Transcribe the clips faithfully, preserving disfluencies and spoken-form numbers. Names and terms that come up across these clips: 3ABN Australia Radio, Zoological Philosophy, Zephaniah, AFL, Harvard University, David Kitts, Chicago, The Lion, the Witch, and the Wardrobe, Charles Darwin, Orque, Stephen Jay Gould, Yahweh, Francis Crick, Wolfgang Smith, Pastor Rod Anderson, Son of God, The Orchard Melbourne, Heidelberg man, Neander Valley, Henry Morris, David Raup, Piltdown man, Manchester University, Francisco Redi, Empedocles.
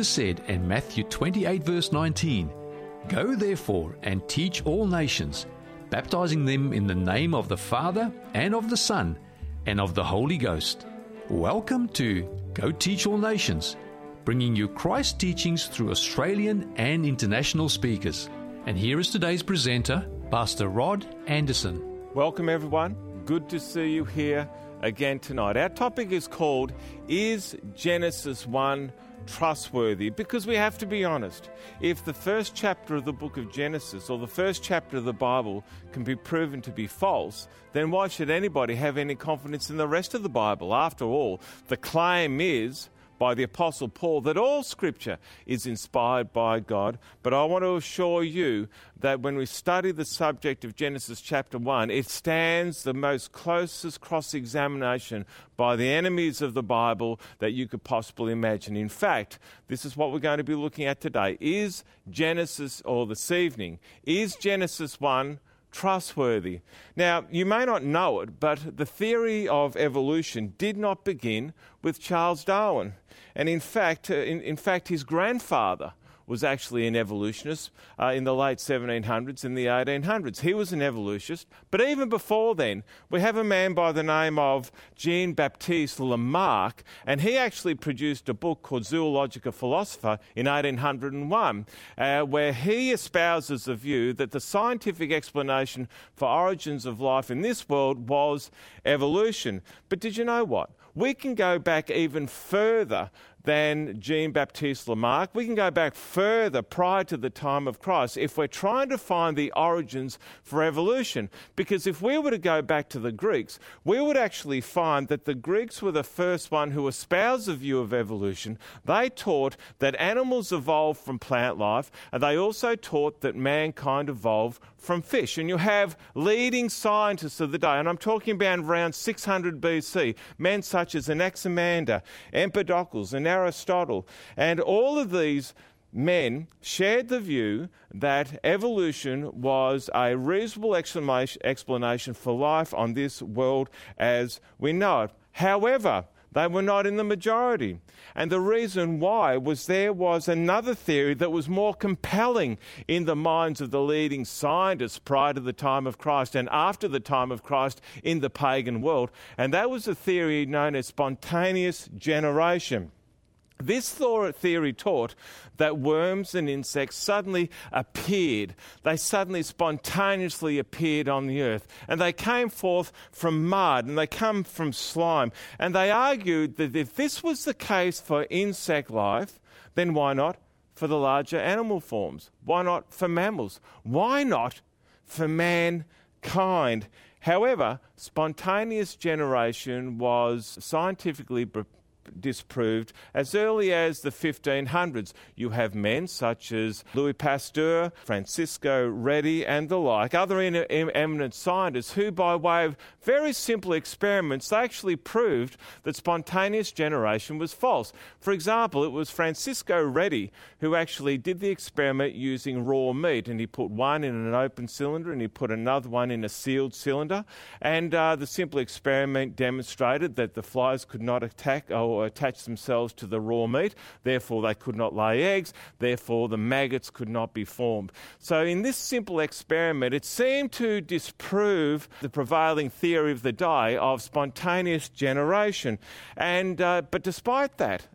Jesus said in Matthew twenty-eight verse nineteen, "Go therefore and teach all nations, baptizing them in the name of the Father and of the Son and of the Holy Ghost." Welcome to Go Teach All Nations, bringing you Christ's teachings through Australian and international speakers. And here is today's presenter, Pastor Rod Anderson. Welcome everyone. Good to see you here again tonight. Our topic is called, Is Genesis one Trustworthy? Because we have to be honest. If the first chapter of the book of Genesis or the first chapter of the Bible can be proven to be false, then why should anybody have any confidence in the rest of the Bible? After all, the claim is by the Apostle Paul that all Scripture is inspired by God. But I want to assure you that when we study the subject of Genesis chapter one, it stands the most closest cross-examination by the enemies of the Bible that you could possibly imagine. In fact, this is what we're going to be looking at today. Is Genesis, or this evening, is Genesis one trustworthy? Now, you may not know it, but the theory of evolution did not begin with Charles Darwin. And in fact, in, in fact, his grandfather was actually an evolutionist uh, in the late seventeen hundreds and the eighteen hundreds. He was an evolutionist. But even before then, we have a man by the name of Jean Baptiste Lamarck, and he actually produced a book called Zoological Philosophy in eighteen oh one, uh, where he espouses the view that the scientific explanation for origins of life in this world was evolution. But did you know what? We can go back even further than Jean-Baptiste Lamarck. We can go back further prior to the time of Christ if we're trying to find the origins for evolution. Because if we were to go back to the Greeks, we would actually find that the Greeks were the first one who espoused the view of evolution. They taught that animals evolved from plant life, and they also taught that mankind evolved from fish. And you have leading scientists of the day, and I'm talking about around six hundred B C, men such as Anaximander, Empedocles, and Aristotle, and all of these men shared the view that evolution was a reasonable explanation for life on this world as we know it. However, they were not in the majority. And the reason why was there was another theory that was more compelling in the minds of the leading scientists prior to the time of Christ and after the time of Christ in the pagan world. And that was a theory known as spontaneous generation. This theory taught that worms and insects suddenly appeared. They suddenly spontaneously appeared on the earth. And they came forth from mud and they come from slime. And they argued that if this was the case for insect life, then why not for the larger animal forms? Why not for mammals? Why not for mankind? However, spontaneous generation was scientifically disproved as early as the fifteen hundreds. You have men such as Louis Pasteur, Francisco Redi, and the like, other em- em- eminent scientists who, by way of very simple experiments, they actually proved that spontaneous generation was false. For example, it was Francisco Redi who actually did the experiment using raw meat, and he put one in an open cylinder and he put another one in a sealed cylinder, and uh, the simple experiment demonstrated that the flies could not attack or attach themselves to the raw meat, therefore they could not lay eggs, therefore the maggots could not be formed. So in this simple experiment, it seemed to disprove the prevailing theory of the day of spontaneous generation. And uh, but despite that,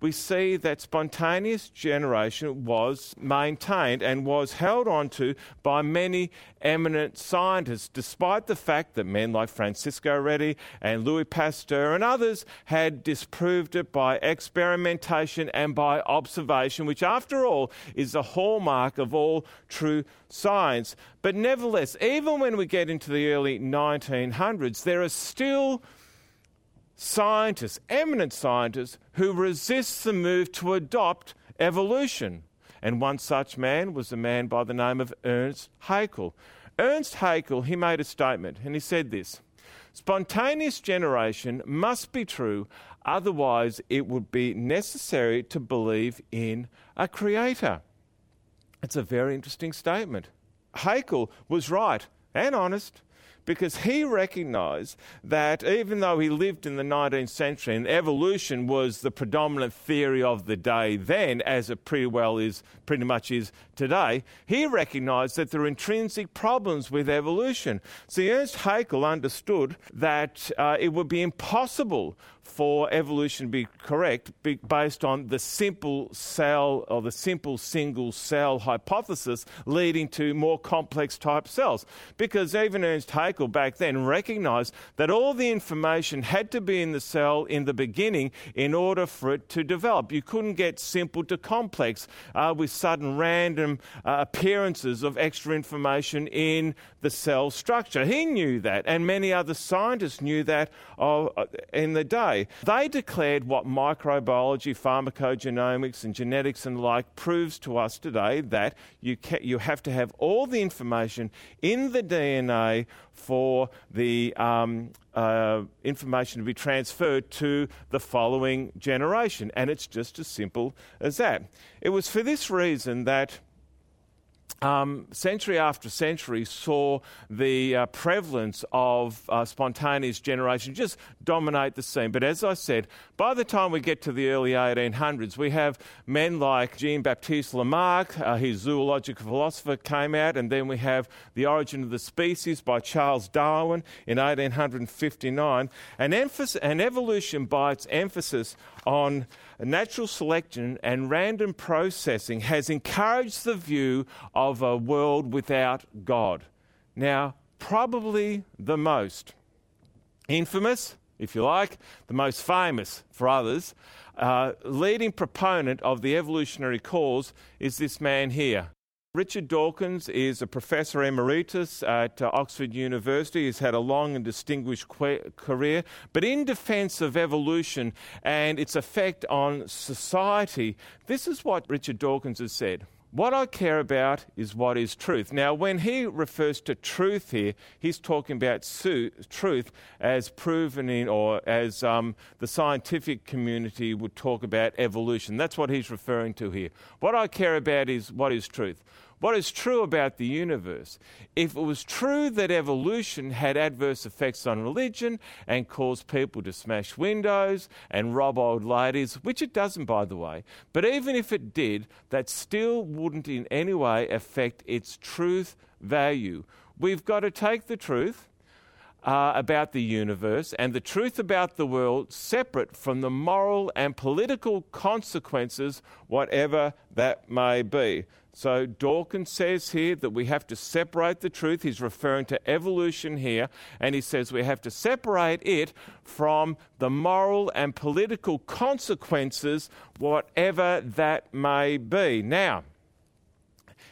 we see that spontaneous generation was maintained and was held onto by many eminent scientists, despite the fact that men like Francisco Redi and Louis Pasteur and others had disproved it by experimentation and by observation, which after all is the hallmark of all true science. But nevertheless, even when we get into the early nineteen hundreds, there are still scientists, eminent scientists, who resist the move to adopt evolution. And one such man was a man by the name of Ernst Haeckel. Ernst Haeckel, he made a statement, and he said this: "Spontaneous generation must be true, otherwise it would be necessary to believe in a creator." It's a very interesting statement. Haeckel was right and honest, because he recognised that even though he lived in the nineteenth century and evolution was the predominant theory of the day then, as it pretty well is, pretty much is today, he recognised that there are intrinsic problems with evolution. See, Ernst Haeckel understood that uh, it would be impossible for evolution to be correct be based on the simple cell or the simple single cell hypothesis leading to more complex type cells. Because even Ernst Haeckel back then recognised that all the information had to be in the cell in the beginning in order for it to develop. You couldn't get simple to complex uh, with sudden random uh, appearances of extra information in the cell structure. He knew that, and many other scientists knew that uh, in the day. They declared what microbiology, pharmacogenomics and genetics and the like proves to us today, that you ca- you have to have all the information in the D N A for the um, uh, information to be transferred to the following generation. And it's just as simple as that. It was for this reason that Um, century after century saw the uh, prevalence of uh, spontaneous generation just dominate the scene. But as I said, by the time we get to the early eighteen hundreds, we have men like Jean Baptiste Lamarck, uh, his Zoological Philosophy came out, and then we have The Origin of the Species by Charles Darwin in eighteen fifty-nine. An, emphasis, an evolution by its emphasis on natural selection and random processing has encouraged the view of a world without God. Now, probably the most infamous, if you like, the most famous for others, uh, leading proponent of the evolutionary cause is this man here. Richard Dawkins is a professor emeritus at uh, Oxford University. He's had a long and distinguished que- career. But in defence of evolution and its effect on society, this is what Richard Dawkins has said. What I care about is what is truth. Now, when he refers to truth here, he's talking about su- truth as proven in, or as um, the scientific community would talk about evolution. That's what he's referring to here. What I care about is what is truth. What is true about the universe? If it was true that evolution had adverse effects on religion and caused people to smash windows and rob old ladies, which it doesn't, by the way, but even if it did, that still wouldn't in any way affect its truth value. We've got to take the truth uh, about the universe and the truth about the world separate from the moral and political consequences, whatever that may be. So Dawkins says here that we have to separate the truth. He's referring to evolution here, and he says we have to separate it from the moral and political consequences, whatever that may be. Now,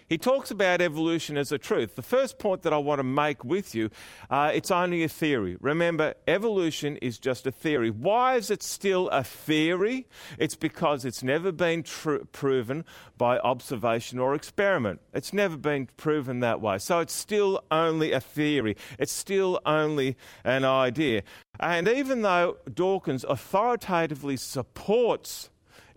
he talks about evolution as a truth. The first point that I want to make with you, uh, it's only a theory. Remember, evolution is just a theory. Why is it still a theory? It's because it's never been tr- proven by observation or experiment. It's never been proven that way. So it's still only a theory. It's still only an idea. And even though Dawkins authoritatively supports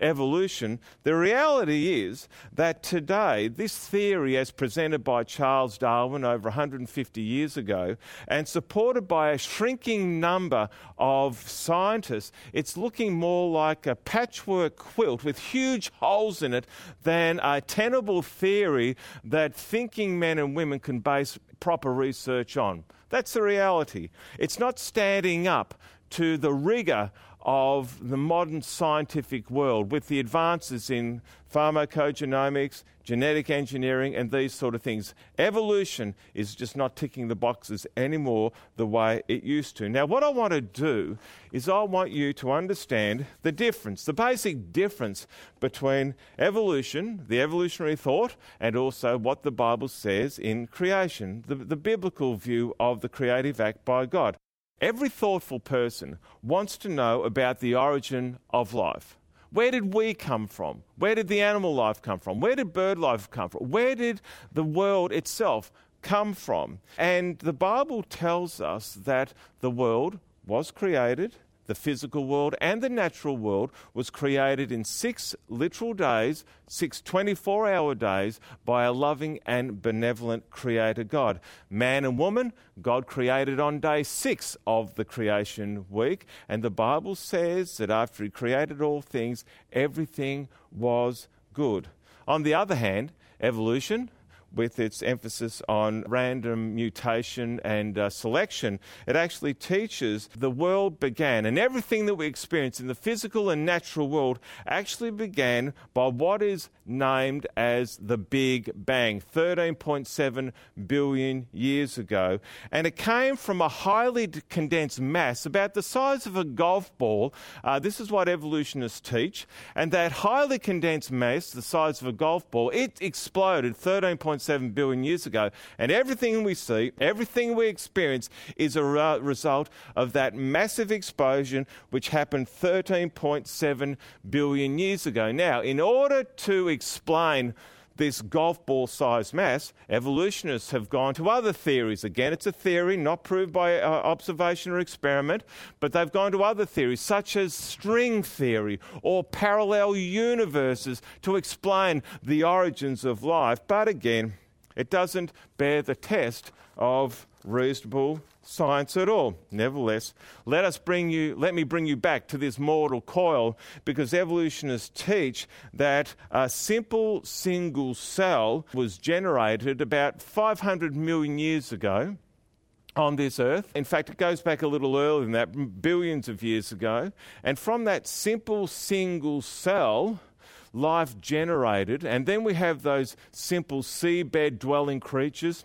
evolution, the reality is that today this theory as presented by Charles Darwin over one hundred fifty years ago and supported by a shrinking number of scientists, it's looking more like a patchwork quilt with huge holes in it than a tenable theory that thinking men and women can base proper research on. That's the reality. It's not standing up to the rigour of the modern scientific world with the advances in pharmacogenomics, genetic engineering and these sort of things. Evolution is just not ticking the boxes anymore the way it used to. Now, what I want to do is I want you to understand the difference, the basic difference between evolution, the evolutionary thought, and also what the Bible says in creation, the, the biblical view of the creative act by God. Every thoughtful person wants to know about the origin of life. Where did we come from? Where did the animal life come from? Where did bird life come from? Where did the world itself come from? And the Bible tells us that the world was created, the physical world and the natural world, was created in six literal days, six twenty-four-hour days, by a loving and benevolent creator God. Man and woman, God created on day six of the creation week. And the Bible says that after he created all things, everything was good. On the other hand, evolution, with its emphasis on random mutation and uh, selection, it actually teaches the world began, and everything that we experience in the physical and natural world actually began by what is named as the Big Bang, thirteen point seven billion years ago. And it came from a highly condensed mass about the size of a golf ball. Uh, this is what evolutionists teach. And that highly condensed mass, the size of a golf ball, it exploded thirteen point seven billion years ago. And everything we see, everything we experience is a ra- result of that massive explosion which happened thirteen point seven billion years ago. Now, in order to explain this golf ball-sized mass, evolutionists have gone to other theories. Again, it's a theory not proved by uh, observation or experiment, but they've gone to other theories, such as string theory or parallel universes, to explain the origins of life. But again, it doesn't bear the test of reasonable science at all. Nevertheless, let us bring you, let me bring you back to this mortal coil, because evolutionists teach that a simple single cell was generated about five hundred million years ago on this earth. In fact, it goes back a little earlier than that, billions of years ago. And from that simple single cell, life generated. And then we have those simple seabed dwelling creatures.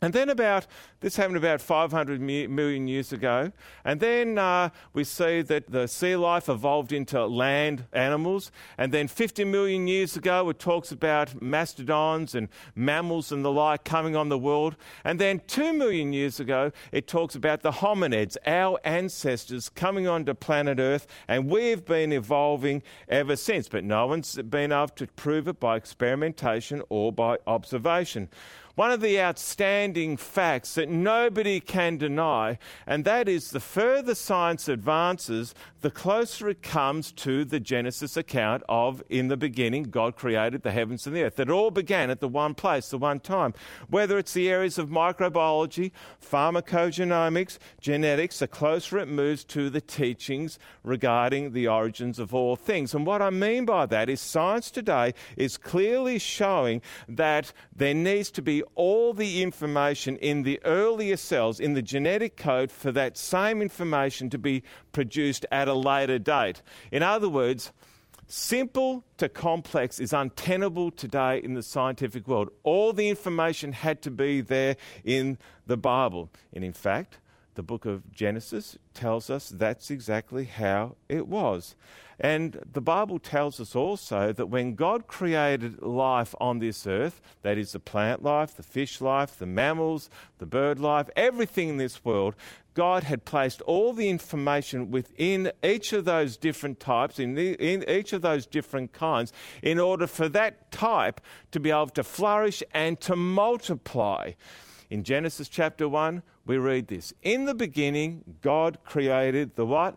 And then about, this happened about five hundred million years ago, and then uh, we see that the sea life evolved into land animals, and then fifty million years ago it talks about mastodons and mammals and the like coming on the world, and then two million years ago it talks about the hominids, our ancestors, coming onto planet Earth, and we've been evolving ever since, but no one's been able to prove it by experimentation or by observation. One of the outstanding facts that nobody can deny, and that is the further science advances, the closer it comes to the Genesis account of, in the beginning, God created the heavens and the earth. That it all began at the one place, the one time. Whether it's the areas of microbiology, pharmacogenomics, genetics, the closer it moves to the teachings regarding the origins of all things. And what I mean by that is science today is clearly showing that there needs to be all the information in the earlier cells, in the genetic code, for that same information to be produced at a later date. In other words, simple to complex is untenable today in the scientific world. All the information had to be there in the Bible. And in fact, the book of Genesis tells us that's exactly how it was. And the Bible tells us also that when God created life on this earth, that is the plant life, the fish life, the mammals, the bird life, everything in this world, God had placed all the information within each of those different types, in, the, in each of those different kinds, in order for that type to be able to flourish and to multiply. In Genesis chapter one, we read this. In the beginning, God created the what?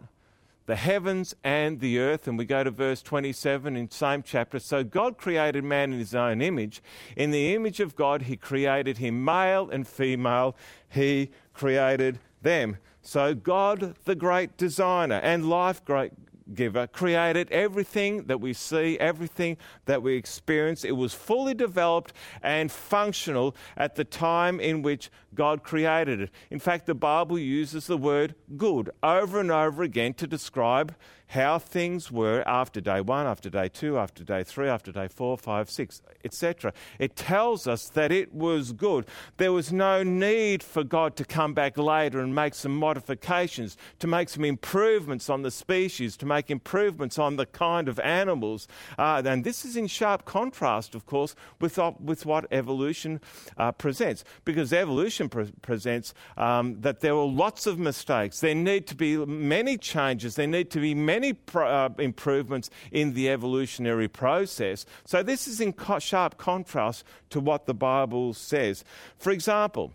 The heavens and the earth. And we go to verse twenty-seven in the same chapter. So God created man in his own image. In the image of God, he created him, male and female. He created them. So God, the great designer and life great giver, created everything that we see, everything that we experience. It was fully developed and functional at the time in which God created it. In fact, the Bible uses the word good over and over again to describe how things were after day one, after day two, after day three, after day four, five, six, et cetera. It tells us that it was good. There was no need for God to come back later and make some modifications, to make some improvements on the species, to make improvements on the kind of animals. Uh, and this is in sharp contrast, of course, with, uh, with what evolution uh, presents, because evolution pre- presents um, that there were lots of mistakes. There need to be many changes. There need to be many Many pro- uh, improvements in the evolutionary process. So this is in co- sharp contrast to what the Bible says. For example,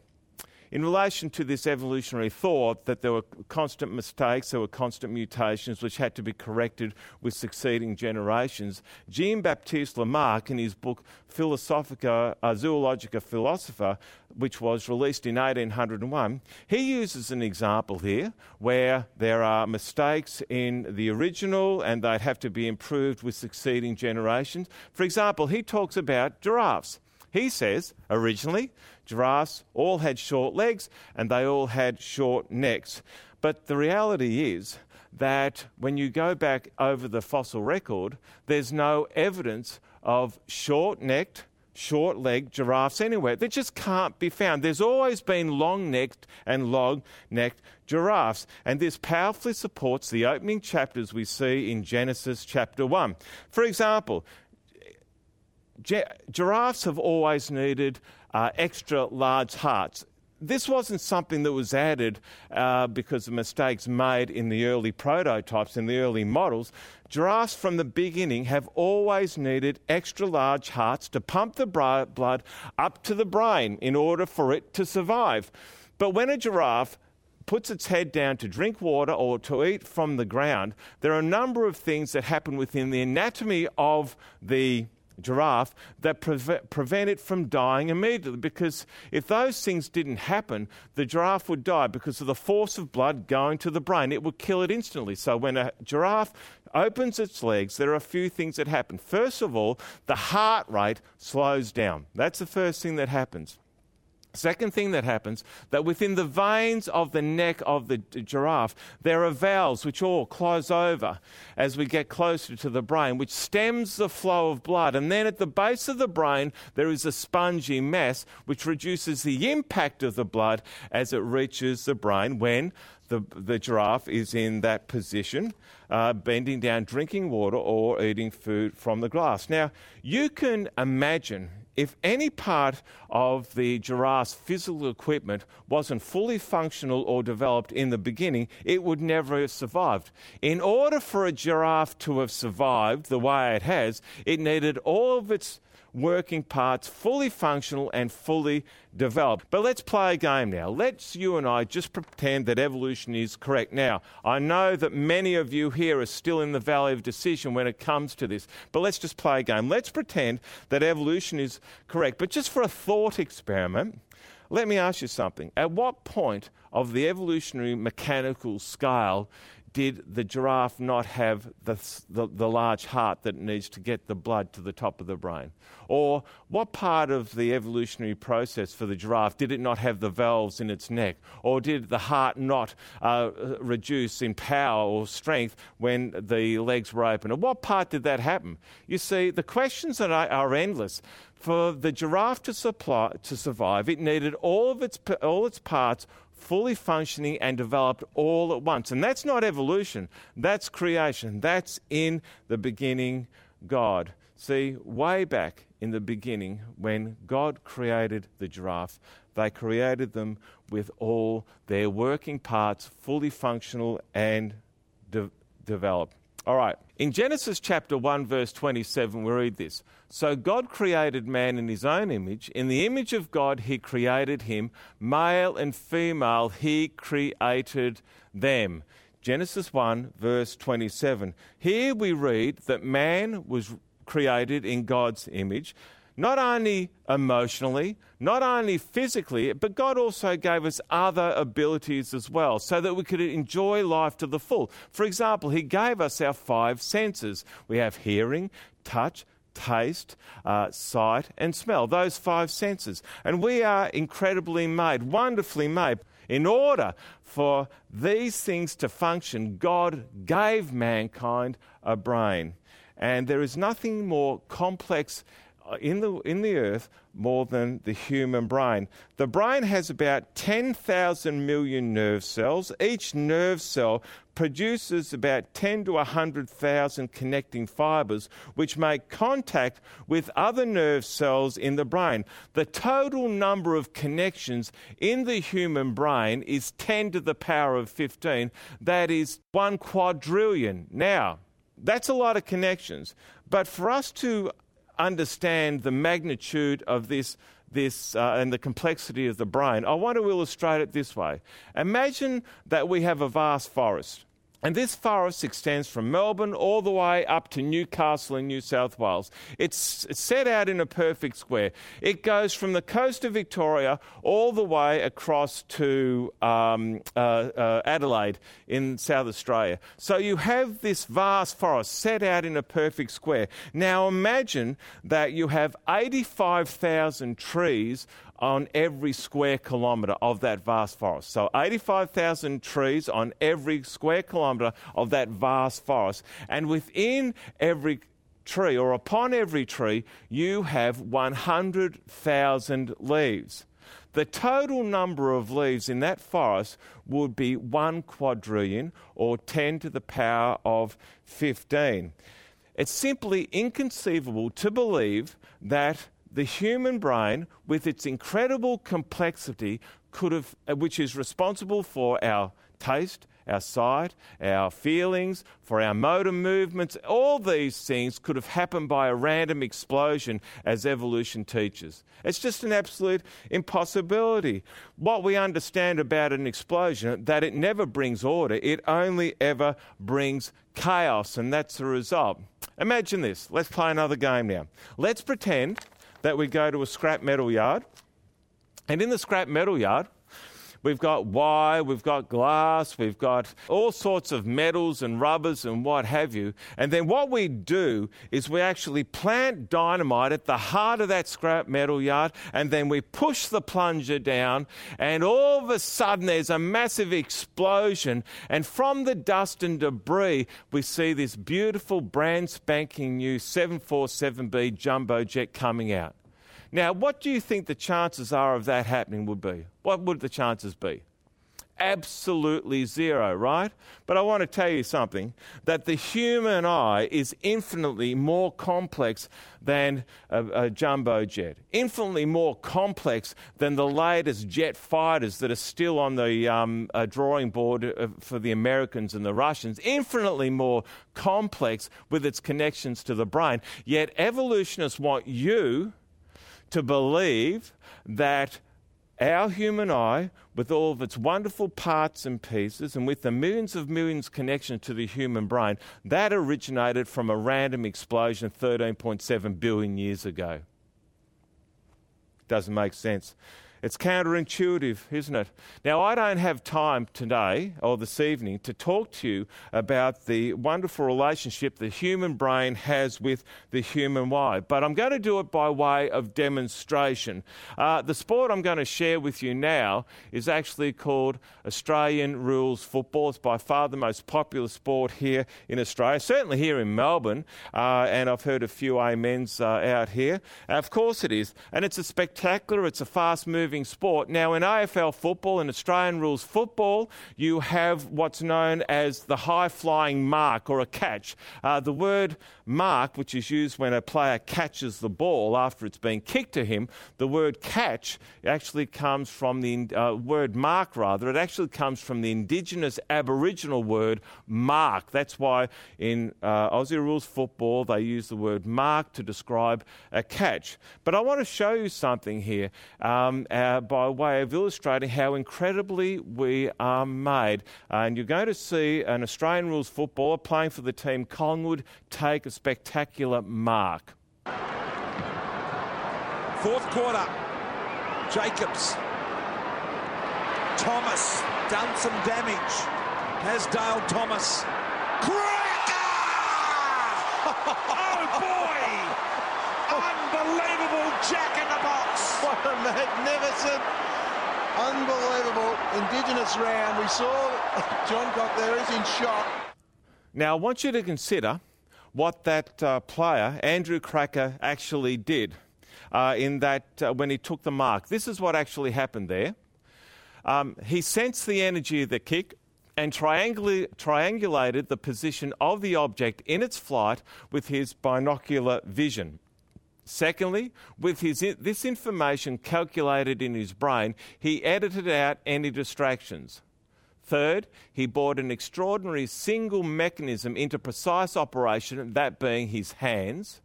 in relation to this evolutionary thought that there were constant mistakes, there were constant mutations which had to be corrected with succeeding generations, Jean Baptiste Lamarck, in his book Philosophica, uh, Zoological Philosophy, which was released in eighteen hundred and one, he uses an example here where there are mistakes in the original and they'd have to be improved with succeeding generations. For example, he talks about giraffes. He says, originally, giraffes all had short legs and they all had short necks. But the reality is that when you go back over the fossil record, there's no evidence of short-necked, short-legged giraffes anywhere. They just can't be found. There's always been long-necked and long-necked giraffes. And this powerfully supports the opening chapters we see in Genesis chapter one. For example, Gi- giraffes have always needed uh, extra large hearts. This wasn't something that was added uh, because of mistakes made in the early prototypes, in the early models. Giraffes from the beginning have always needed extra large hearts to pump the bra- blood up to the brain in order for it to survive. But when a giraffe puts its head down to drink water or to eat from the ground, there are a number of things that happen within the anatomy of the giraffe that pre- prevent it from dying immediately, because if those things didn't happen, the giraffe would die because of the force of blood going to the brain. It would kill it instantly. So when a giraffe opens its legs, there are a few things that happen. First of all, the heart rate slows down. That's the first thing that happens. Second thing that happens, that within the veins of the neck of the giraffe, there are valves which all close over as we get closer to the brain, which stems the flow of blood. And then at the base of the brain, there is a spongy mass which reduces the impact of the blood as it reaches the brain when the, the giraffe is in that position, uh, bending down, drinking water or eating food from the glass. Now, you can imagine, if any part of the giraffe's physical equipment wasn't fully functional or developed in the beginning, it would never have survived. In order for a giraffe to have survived the way it has, it needed all of its working parts fully functional and fully developed. But let's play a game now. Let's you and I just pretend that evolution is correct. Now, I know that many of you here are still in the valley of decision when it comes to this, but let's just play a game. Let's pretend that evolution is correct. But just for a thought experiment, let me ask you something. At what point of the evolutionary mechanical scale did the giraffe not have the, the, the large heart that needs to get the blood to the top of the brain? Or what part of the evolutionary process for the giraffe did it not have the valves in its neck? Or did the heart not uh, reduce in power or strength when the legs were open? Or what part did that happen? You see, the questions that are, are endless. For the giraffe to, supply, to survive, it needed all of its all its parts fully functioning and developed all at once. And that's not evolution, that's creation. That's in the beginning, God. See, way back in the beginning, when God created the giraffe, they created them with all their working parts fully functional and de- developed. All right. In Genesis chapter one, verse twenty-seven, we read this. So God created man in his own image. In the image of God, he created him. Male and female, he created them. Genesis one, verse twenty-seven. Here we read that man was created in God's image, not only emotionally, not only physically, but God also gave us other abilities as well so that we could enjoy life to the full. For example, he gave us our five senses. We have hearing, touch, taste, uh, sight and smell, those five senses. And we are incredibly made, wonderfully made. In order for these things to function, God gave mankind a brain. And there is nothing more complex in the in the earth more than the human brain. The brain has about ten thousand million nerve cells. Each nerve cell produces about ten to one hundred thousand connecting fibers which make contact with other nerve cells in the brain. The total number of connections in the human brain is ten to the power of fifteen. That is one quadrillion. Now, that's a lot of connections. But for us to understand the magnitude of this this uh, and the complexity of the brain, I want to illustrate it this way. Imagine that we have a vast forest, and this forest extends from Melbourne all the way up to Newcastle in New South Wales. It's set out in a perfect square. It goes from the coast of Victoria all the way across to um, uh, uh, Adelaide in South Australia. So you have this vast forest set out in a perfect square. Now imagine that you have eighty-five thousand trees on every square kilometre of that vast forest. So eighty-five thousand trees on every square kilometre of that vast forest. And within every tree, or upon every tree, you have one hundred thousand leaves. The total number of leaves in that forest would be one quadrillion, or ten to the power of fifteen. It's simply inconceivable to believe that the human brain, with its incredible complexity, could have, which is responsible for our taste, our sight, our feelings, for our motor movements, all these things could have happened by a random explosion, as evolution teaches. It's just an absolute impossibility. What we understand about an explosion, that it never brings order, it only ever brings chaos, and that's the result. Imagine this. Let's play another game now. Let's pretend that we go to a scrap metal yard, and in the scrap metal yard we've got wire, we've got glass, we've got all sorts of metals and rubbers and what have you. And then what we do is we actually plant dynamite at the heart of that scrap metal yard, and then we push the plunger down, and all of a sudden there's a massive explosion, and from the dust and debris we see this beautiful brand spanking new seven forty-seven B jumbo jet coming out. Now, what do you think the chances are of that happening would be? What would the chances be? Absolutely zero, right? But I want to tell you something, that the human eye is infinitely more complex than a, a jumbo jet, infinitely more complex than the latest jet fighters that are still on the um, uh, drawing board for the Americans and the Russians, infinitely more complex with its connections to the brain. Yet evolutionists want you to believe that our human eye, with all of its wonderful parts and pieces, and with the millions of millions connections to the human brain, that originated from a random explosion thirteen point seven billion years ago. Doesn't make sense. It's counterintuitive, isn't it? Now, I don't have time today or this evening to talk to you about the wonderful relationship the human brain has with the human eye, but I'm going to do it by way of demonstration. Uh, the sport I'm going to share with you now is actually called Australian Rules Football. It's by far the most popular sport here in Australia, certainly here in Melbourne, uh, and I've heard a few amens uh, out here. Of course it is. And it's a spectacular, it's a fast-moving sport. Now, in A F L football and Australian rules football, you have what's known as the high-flying mark, or a catch. Uh, the word mark, which is used when a player catches the ball after it's been kicked to him, the word catch actually comes from the uh, word mark, rather. It actually comes from the indigenous Aboriginal word mark. That's why in uh, Aussie rules football, they use the word mark to describe a catch. But I want to show you something here. Um, Uh, by way of illustrating how incredibly we are made. Uh, and you're going to see an Australian rules footballer playing for the team Collingwood take a spectacular mark. Fourth quarter, Jacobs. Thomas done some damage. Has Dale Thomas. Cracker! Oh boy! Unbelievable jack in the box. What a magnificent, unbelievable Indigenous round. We saw John Cock there, he's in shock. Now, I want you to consider what that uh, player, Andrew Cracker, actually did uh, in that uh, when he took the mark. This is what actually happened there. Um, he sensed the energy of the kick and triangula- triangulated the position of the object in its flight with his binocular vision. Secondly, with his this information calculated in his brain, he edited out any distractions. Third, he brought an extraordinary single mechanism into precise operation, that being his hands.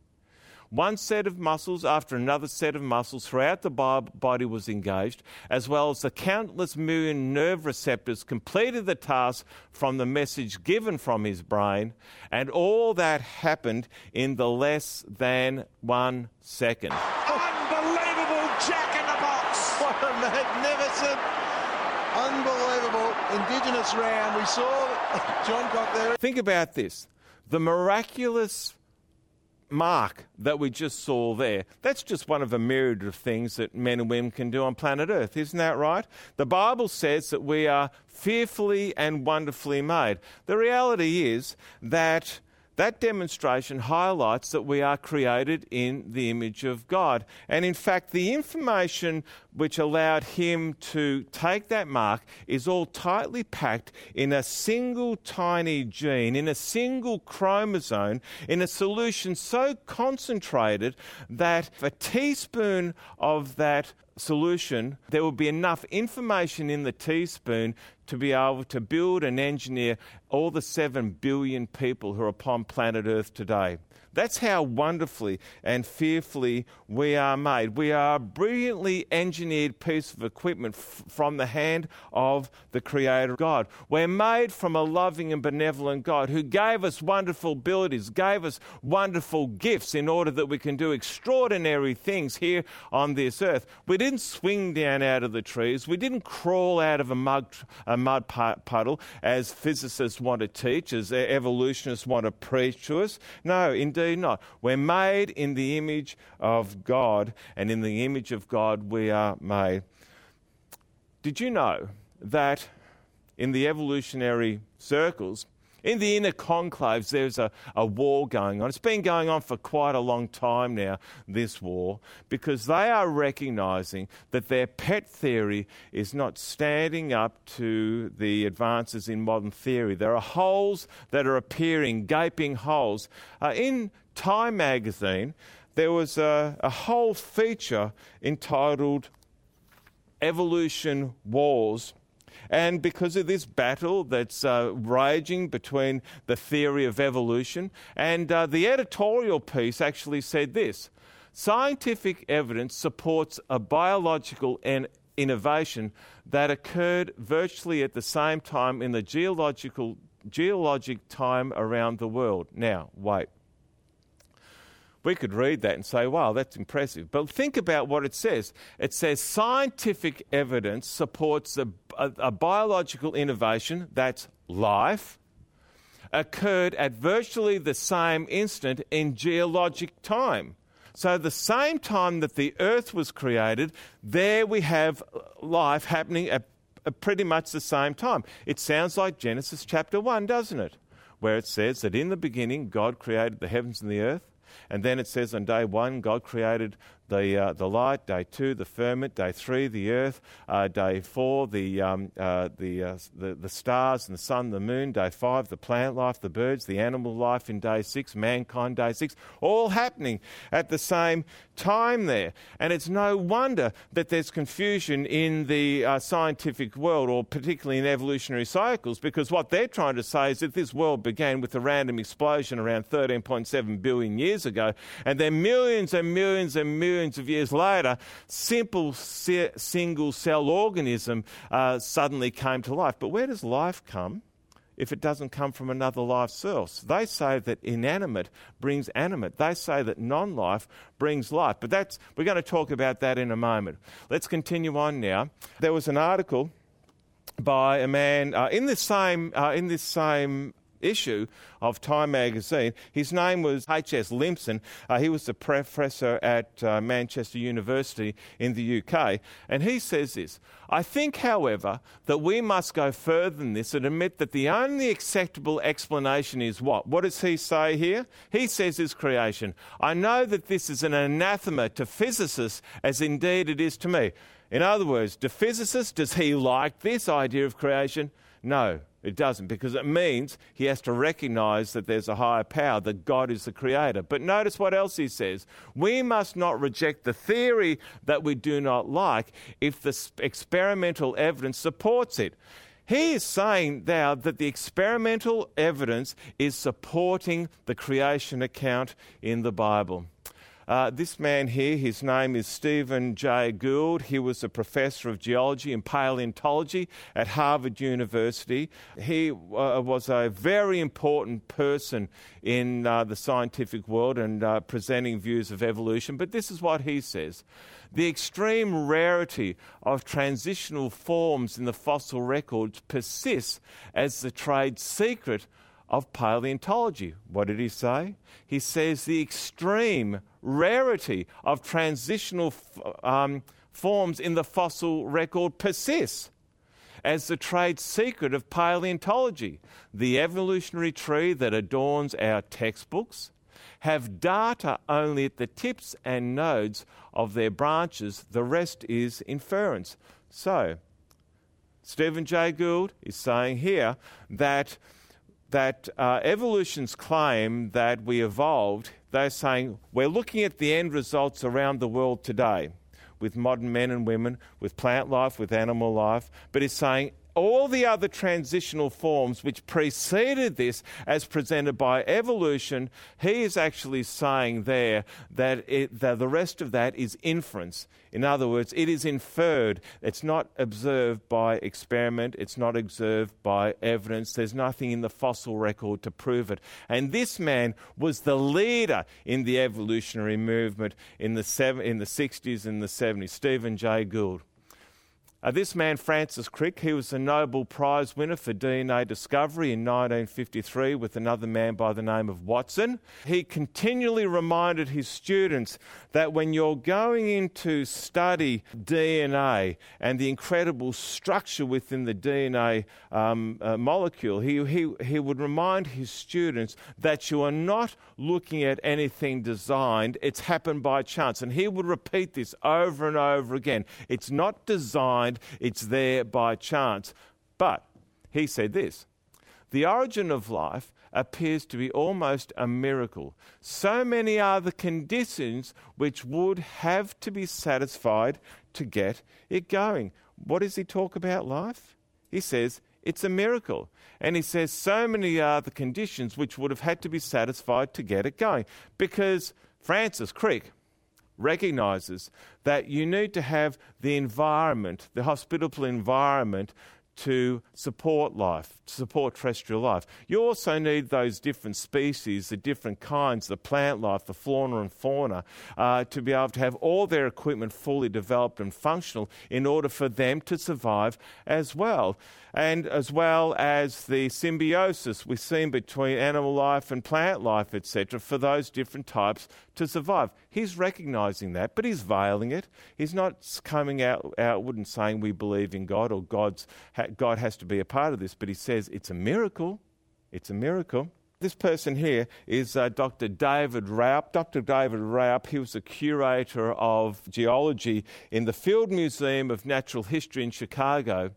One set of muscles after another set of muscles throughout the body was engaged, as well as the countless million nerve receptors completed the task from the message given from his brain, and all that happened in the less than one second. Unbelievable jack in the box! What a magnificent, unbelievable indigenous round. We saw John got there. Think about this. The miraculous mark that we just saw there, that's just one of a myriad of things that men and women can do on planet Earth. Isn't that right? The Bible says that we are fearfully and wonderfully made. The reality is that that demonstration highlights that we are created in the image of God. And in fact, the information which allowed him to take that mark is all tightly packed in a single tiny gene, in a single chromosome, in a solution so concentrated that a teaspoon of that solution, there will be enough information in the teaspoon to be able to build and engineer all the seven billion people who are upon planet Earth today. That's how wonderfully and fearfully we are made. We are a brilliantly engineered piece of equipment f- from the hand of the Creator God. We're made from a loving and benevolent God who gave us wonderful abilities, gave us wonderful gifts in order that we can do extraordinary things here on this earth. We didn't swing down out of the trees. We didn't crawl out of a mud, a mud puddle as physicists want to teach, as evolutionists want to preach to us. No, indeed. Do not. We're made in the image of God, and in the image of God we are made. Did you know that in the evolutionary circles, in the inner conclaves, there's a, a war going on? It's been going on for quite a long time now, this war, because they are recognising that their pet theory is not standing up to the advances in modern theory. There are holes that are appearing, gaping holes. Uh, in Time magazine, there was a, a whole feature entitled Evolution Wars. And because of this battle that's uh, raging between the theory of evolution, and uh, the editorial piece actually said this: scientific evidence supports a biological and innovation that occurred virtually at the same time in the geological geologic time around the world. Now, wait. We could read that and say, wow, that's impressive. But think about what it says. It says scientific evidence supports a, a, a biological innovation, that's life, occurred at virtually the same instant in geologic time. So the same time that the Earth was created, there we have life happening at, at pretty much the same time. It sounds like Genesis chapter one, doesn't it? Where it says that in the beginning God created the heavens and the earth. And then it says on day one, God created the uh, the light, day two, the firmament, day three, the earth, uh, day four, the um, uh, the, uh, the the stars and the sun, the moon, day five, the plant life, the birds, the animal life in day six, mankind day six, all happening at the same time there. And it's no wonder that there's confusion in the uh, scientific world, or particularly in evolutionary cycles, because what they're trying to say is that this world began with a random explosion around thirteen point seven billion years ago, and then millions and millions and millions of years later, simple si- single cell organism uh, suddenly came to life. But where does life come if it doesn't come from another life source? They say that inanimate brings animate. They say that non-life brings life. But that's we're going to talk about that in a moment. Let's continue on now. There was an article by a man uh, in this same uh, in this same. issue of Time magazine. His name was H. S. Limpson. Uh, he was the professor at uh, Manchester University in the U K. And he says this: I think, however, that we must go further than this and admit that the only acceptable explanation is what? What does he say here? He says is creation. I know that this is an anathema to physicists, as indeed it is to me. In other words, do physicists, does he like this idea of creation? No. It doesn't, because it means he has to recognise that there's a higher power, that God is the creator. But notice what else he says. We must not reject the theory that we do not like if the experimental evidence supports it. He is saying now that the experimental evidence is supporting the creation account in the Bible. Uh, this man here, his name is Stephen Jay Gould. He was a professor of geology and paleontology at Harvard University. He uh, was a very important person in uh, the scientific world and uh, presenting views of evolution. But this is what he says. The extreme rarity of transitional forms in the fossil records persists as the trade secret of paleontology. What did he say? He says the extreme rarity of transitional um, forms in the fossil record persists as the trade secret of paleontology. The evolutionary tree that adorns our textbooks have data only at the tips and nodes of their branches. The rest is inference. So, Stephen Jay Gould is saying here that that uh, evolution's claim that we evolved, they're saying we're looking at the end results around the world today with modern men and women, with plant life, with animal life, but it's saying all the other transitional forms which preceded this as presented by evolution, he is actually saying there that, it, that the rest of that is inference. In other words, it is inferred. It's not observed by experiment. It's not observed by evidence. There's nothing in the fossil record to prove it. And this man was the leader in the evolutionary movement in the, seven, in the sixties and the seventies, Stephen Jay Gould. Uh, this man, Francis Crick, he was the Nobel Prize winner for D N A discovery in nineteen fifty-three with another man by the name of Watson. He continually reminded his students that when you're going in to study D N A and the incredible structure within the D N A um, uh, molecule, he, he, he would remind his students that you are not looking at anything designed, it's happened by chance. And he would repeat this over and over again. It's not designed. It's there by chance. But he said this, the origin of life appears to be almost a miracle. So many are the conditions which would have to be satisfied to get it going. What does he talk about life? He says, it's a miracle. And he says, so many are the conditions which would have had to be satisfied to get it going. Because Francis Crick recognises that you need to have the environment, the hospitable environment, to support life, to support terrestrial life. You also need those different species, the different kinds, the plant life, the flora and fauna, uh, to be able to have all their equipment fully developed and functional in order for them to survive as well. And as well as the symbiosis we've seen between animal life and plant life, et cetera, for those different types to survive. He's recognising that, but he's veiling it. He's not coming out outward and saying we believe in God or God's God has to be a part of this, but he says it's a miracle. It's a miracle. This person here is uh, Doctor David Raup. Doctor David Raup, he was a curator of geology in the Field Museum of Natural History in Chicago.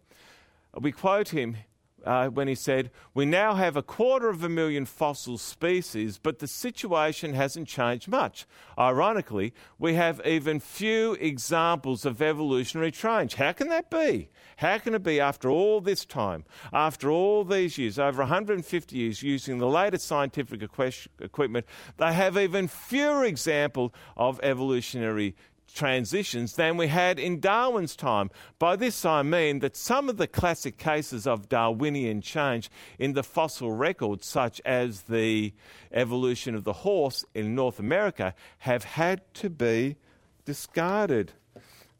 We quote him uh, when he said, "We now have a quarter of a million fossil species, but the situation hasn't changed much. Ironically, we have even few examples of evolutionary change." How can that be? How can it be after all this time, after all these years, over one hundred fifty years, using the latest scientific equ- equipment, they have even fewer examples of evolutionary transitions than we had in Darwin's time? By this I mean that some of the classic cases of Darwinian change in the fossil record, such as the evolution of the horse in North America, have had to be discarded.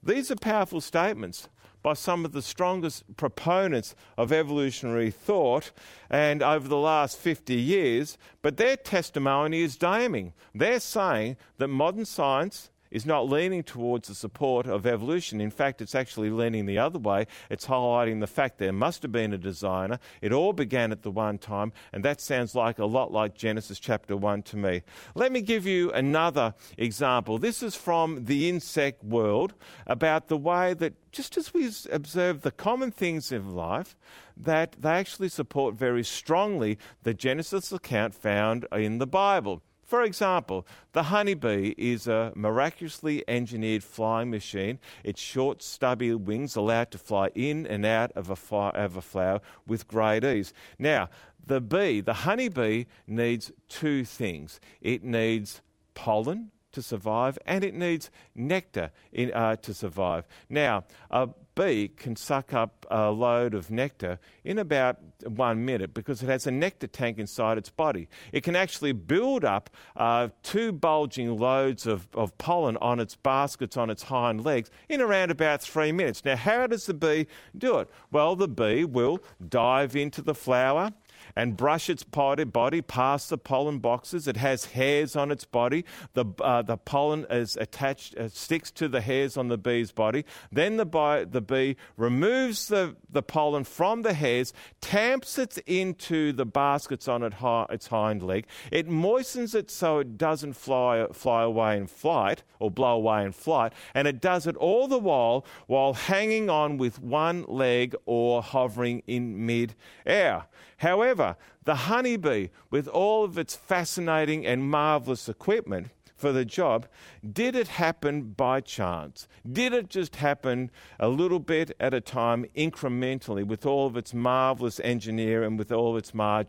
These are powerful statements by some of the strongest proponents of evolutionary thought and over the last fifty years, but their testimony is damning. They're saying that modern science is not leaning towards the support of evolution. In fact, it's actually leaning the other way. It's highlighting the fact there must have been a designer. It all began at the one time, and that sounds like a lot like Genesis chapter one to me. Let me give you another example. This is from the insect world about the way that just as we observe the common things in life, that they actually support very strongly the Genesis account found in the Bible. For example, the honeybee is a miraculously engineered flying machine. Its short, stubby wings allow it to fly in and out of a, fly, of a flower with great ease. Now, the bee, the honeybee, needs two things. It needs pollen to survive, and it needs nectar in, uh, to survive. Now, a bee can suck up a load of nectar in about one minute because it has a nectar tank inside its body. It can actually build up uh, two bulging loads of, of pollen on its baskets, on its hind legs, in around about three minutes. Now, how does the bee do it? Well, the bee will dive into the flower and brush its body past the pollen boxes. It has hairs on its body. The uh, the pollen is attached, uh, sticks to the hairs on the bee's body. Then the, bi- the bee removes the, the pollen from the hairs, tamps it into the baskets on it hi- its hind leg. It moistens it so it doesn't fly fly away in flight or blow away in flight, and it does it all the while while hanging on with one leg or hovering in mid-air. However, However, the honeybee, with all of its fascinating and marvellous equipment for the job, did it happen by chance? Did it just happen a little bit at a time, incrementally, with all of its marvellous engineering and with all of its mar-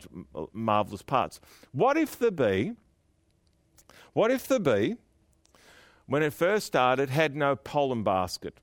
marvellous parts? What if the bee, what if the bee, when it first started, had no pollen basket?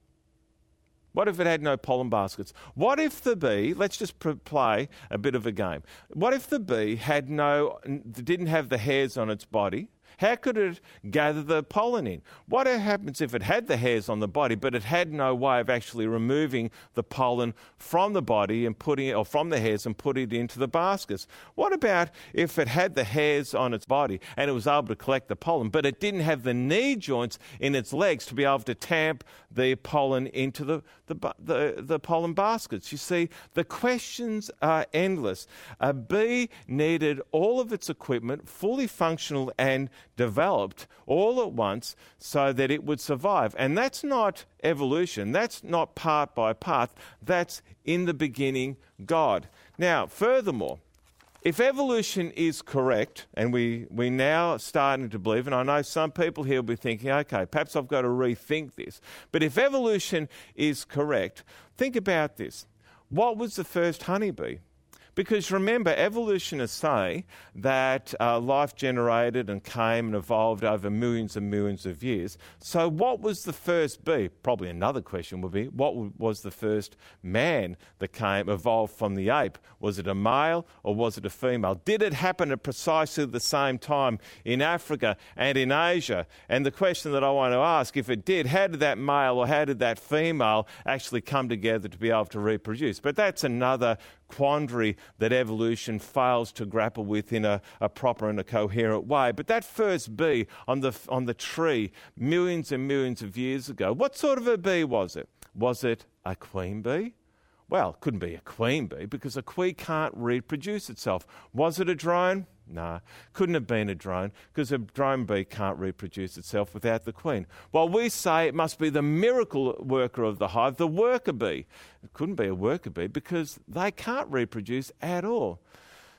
What if it had no pollen baskets? What if the bee, let's just pr- play a bit of a game. What if the bee had no, didn't have the hairs on its body? How could it gather the pollen in? What happens if it had the hairs on the body, but it had no way of actually removing the pollen from the body and putting it, or from the hairs, and put it into the baskets? What about if it had the hairs on its body and it was able to collect the pollen, but it didn't have the knee joints in its legs to be able to tamp the pollen into the the the, the pollen baskets? You see, the questions are endless. A bee needed all of its equipment, fully functional and developed all at once so that it would survive. And that's not evolution. That's not part by part. That's in the beginning, God. Now, furthermore, if evolution is correct, and we, we're now starting to believe, and I know some people here will be thinking, okay, perhaps I've got to rethink this. But if evolution is correct, think about this. What was the first honeybee? Because remember, evolutionists say that uh, life generated and came and evolved over millions and millions of years. So what was the first bee? Probably another question would be, what w- was the first man that came, evolved from the ape? Was it a male or was it a female? Did it happen at precisely the same time in Africa and in Asia? And the question that I want to ask, if it did, how did that male or how did that female actually come together to be able to reproduce? But that's another quandary that evolution fails to grapple with in a, a proper and a coherent way. But that first bee on the on the tree millions and millions of years ago, what sort of a bee was it? Was it a queen bee? Well, it couldn't be a queen bee because a queen can't reproduce itself. Was it a drone? No, couldn't have been a drone because a drone bee can't reproduce itself without the queen. Well, we say it must be the miracle worker of the hive, the worker bee. It couldn't be a worker bee because they can't reproduce at all.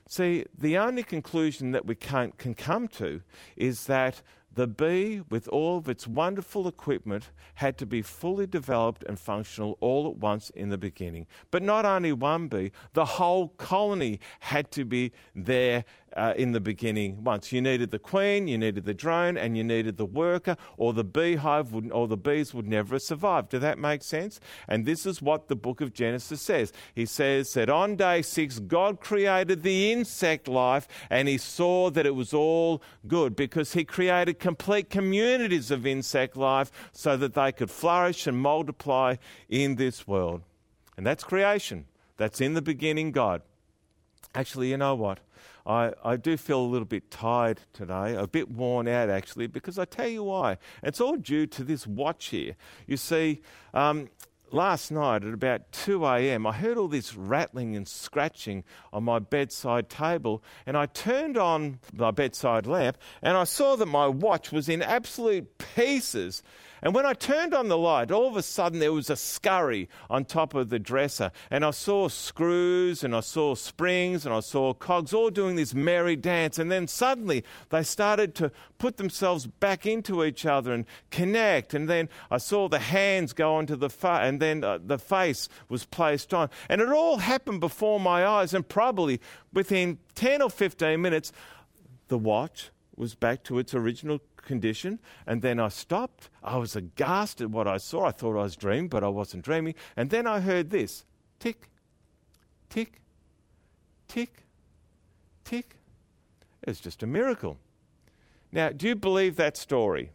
See, the only conclusion that we can't, can come to is that the bee, with all of its wonderful equipment, had to be fully developed and functional all at once in the beginning. But not only one bee, the whole colony had to be there uh, in the beginning once. You needed the queen, you needed the drone, and you needed the worker, or the beehive would, or the bees would never have survived. Does that make sense? And this is what the book of Genesis says. He says that on day six, God created the insect life, and he saw that it was all good because he created complete communities of insect life so that they could flourish and multiply in this world. And that's creation. That's in the beginning, God. Actually, you know what? I, I do feel a little bit tired today, a bit worn out actually, because I tell you why. It's all due to this watch here. You see, um, last night at about two a.m., I heard all this rattling and scratching on my bedside table, and I turned on my bedside lamp and I saw that my watch was in absolute pieces. And when I turned on the light, all of a sudden there was a scurry on top of the dresser, and I saw screws and I saw springs and I saw cogs all doing this merry dance, and then suddenly they started to put themselves back into each other and connect, and then I saw the hands go onto the fa- and then uh, the face was placed on. And it all happened before my eyes, and probably within ten or fifteen minutes, the watch was back to its original condition, and then I stopped. I was aghast at what I saw. I thought I was dreaming, but I wasn't dreaming. And then I heard this: tick, tick, tick, tick. It's just a miracle. Now, do you believe that story?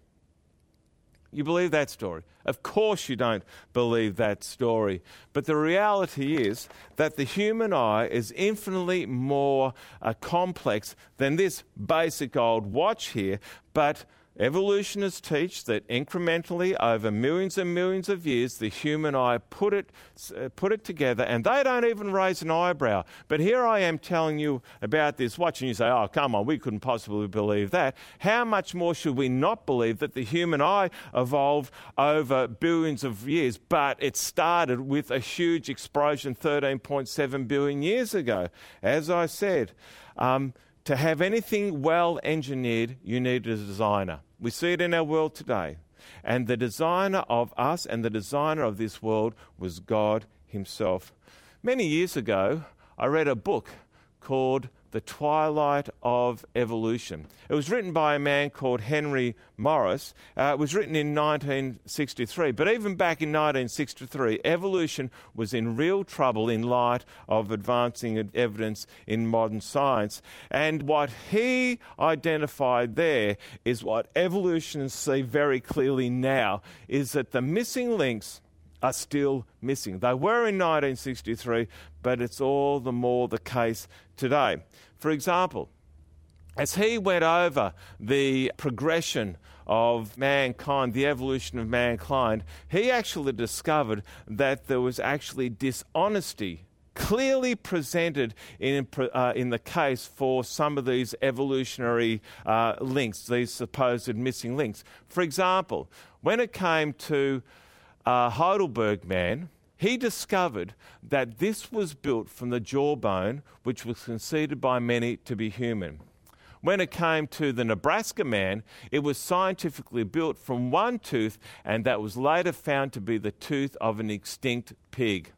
You believe that story. Of course you don't believe that story. But the reality is that the human eye is infinitely more uh, complex than this basic old watch here. But evolutionists teach that incrementally over millions and millions of years, the human eye put it, uh, put it together, and they don't even raise an eyebrow. But here I am telling you about this watch, and you say, oh, come on, we couldn't possibly believe that. How much more should we not believe that the human eye evolved over billions of years, but it started with a huge explosion thirteen point seven billion years ago? As I said, um, to have anything well engineered, you need a designer. We see it in our world today. And the designer of us and the designer of this world was God himself. Many years ago, I read a book called The Twilight of Evolution. It was written by a man called Henry Morris. Uh, it was written in nineteen sixty-three. But even back in nineteen sixty-three, evolution was in real trouble in light of advancing evidence in modern science. And what he identified there is what evolutionists see very clearly now, is that the missing links are still missing. They were in nineteen sixty-three, but it's all the more the case today. For example, as he went over the progression of mankind, the evolution of mankind, he actually discovered that there was actually dishonesty clearly presented in uh, in the case for some of these evolutionary uh, links, these supposed missing links. For example, when it came to Uh, Heidelberg man, he discovered that this was built from the jawbone, which was conceded by many to be human. When it came to the Nebraska man, it was scientifically built from one tooth, and that was later found to be the tooth of an extinct pig.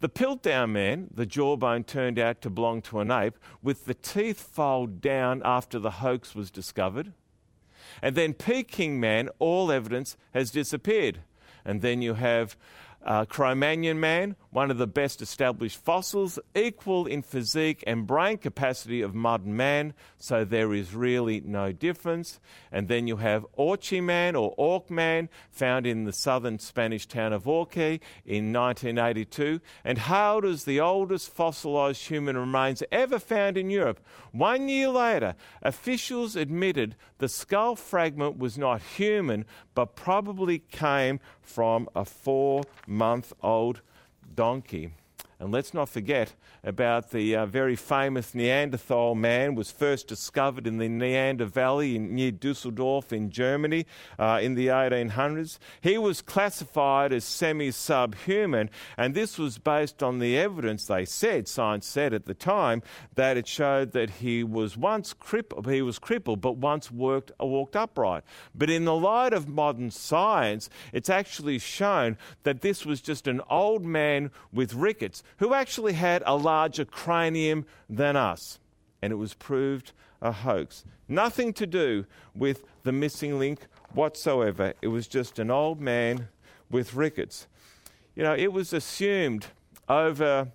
The Piltdown man, the jawbone turned out to belong to an ape, with the teeth fold down after the hoax was discovered. And then Peking man, all evidence has disappeared. And then you have uh, Cro-Magnon man, one of the best established fossils, equal in physique and brain capacity of modern man, so there is really no difference. And then you have Orque man, or Orque man, found in the southern Spanish town of Orque in nineteen eighty-two, and hailed as the oldest fossilised human remains ever found in Europe. One year later, officials admitted the skull fragment was not human, but probably came from a four-month-old donkey. And let's not forget about the uh, very famous Neanderthal man, was first discovered in the Neander Valley in, near Dusseldorf in Germany uh, in the eighteen hundreds. He was classified as semi-subhuman, and this was based on the evidence they said, science said at the time, that it showed that he was once crippled, he was crippled, but once worked, walked upright. But in the light of modern science, it's actually shown that this was just an old man with rickets, who actually had a larger cranium than us. And it was proved a hoax. Nothing to do with the missing link whatsoever. It was just an old man with rickets. You know, it was assumed over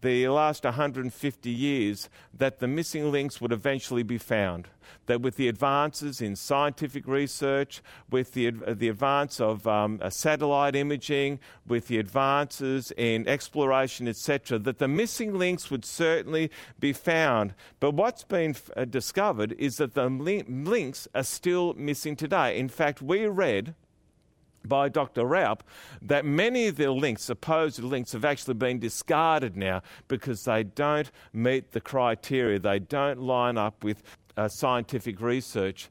the last one hundred fifty years that the missing links would eventually be found, that with the advances in scientific research, with the the advance of um, satellite imaging, with the advances in exploration, et cetera, that the missing links would certainly be found. But what's been uh, discovered is that the li- links are still missing today. In fact, we read by Doctor Raup that many of the links, supposed links, have actually been discarded now because they don't meet the criteria. They don't line up with uh, scientific research.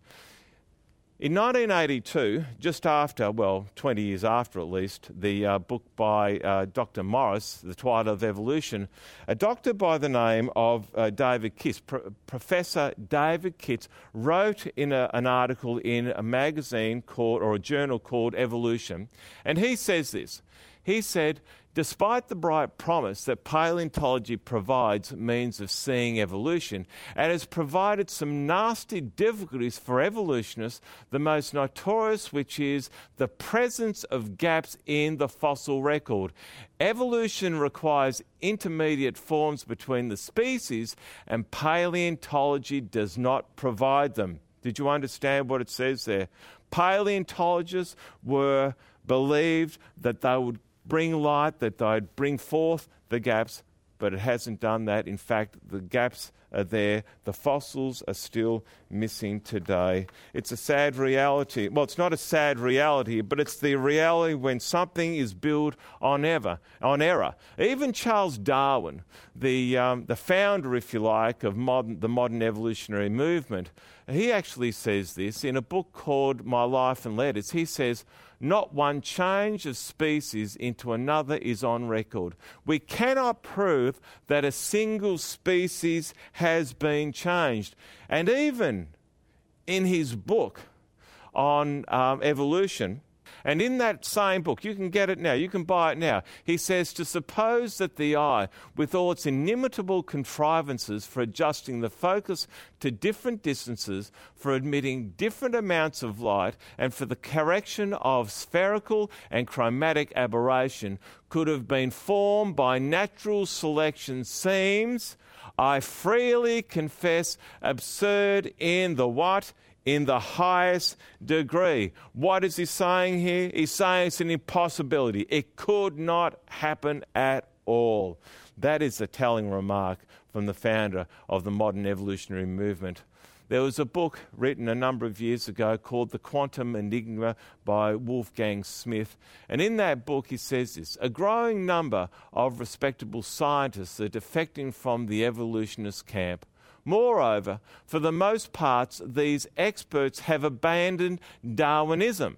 In nineteen eighty-two, just after, well, twenty years after at least, the uh, book by uh, Doctor Morris, The Twilight of Evolution, a doctor by the name of uh, David Kitts, Pro- Professor David Kitts, wrote in a, an article in a magazine called, or a journal called Evolution, and he says this. He said, Despite the bright promise that paleontology provides means of seeing evolution, it has provided some nasty difficulties for evolutionists, the most notorious which is the presence of gaps in the fossil record. Evolution requires intermediate forms between the species, and paleontology does not provide them. Did you understand what it says there? Paleontologists were believed that they would bring light, that they'd bring forth the gaps, but it hasn't done that. In fact, the gaps are there. The fossils are still missing today. It's a sad reality. Well, it's not a sad reality, but it's the reality when something is built on ever, on error. Even Charles Darwin, the um, the founder, if you like, of modern, the modern evolutionary movement, he actually says this in a book called My Life in Letters. He says, "Not one change of species into another is on record. We cannot prove that a single species has been changed." And even in his book on um, evolution, and in that same book, you can get it now, you can buy it now, he says, "To suppose that the eye, with all its inimitable contrivances for adjusting the focus to different distances, for admitting different amounts of light, and for the correction of spherical and chromatic aberration, could have been formed by natural selection seems, I freely confess, absurd in the what? In the highest degree." What is he saying here? He's saying it's an impossibility. It could not happen at all. That is a telling remark from the founder of the modern evolutionary movement. There was a book written a number of years ago called The Quantum Enigma by Wolfgang Smith. And in that book, he says this: "A growing number of respectable scientists are defecting from the evolutionist camp. Moreover, for the most part, these experts have abandoned Darwinism,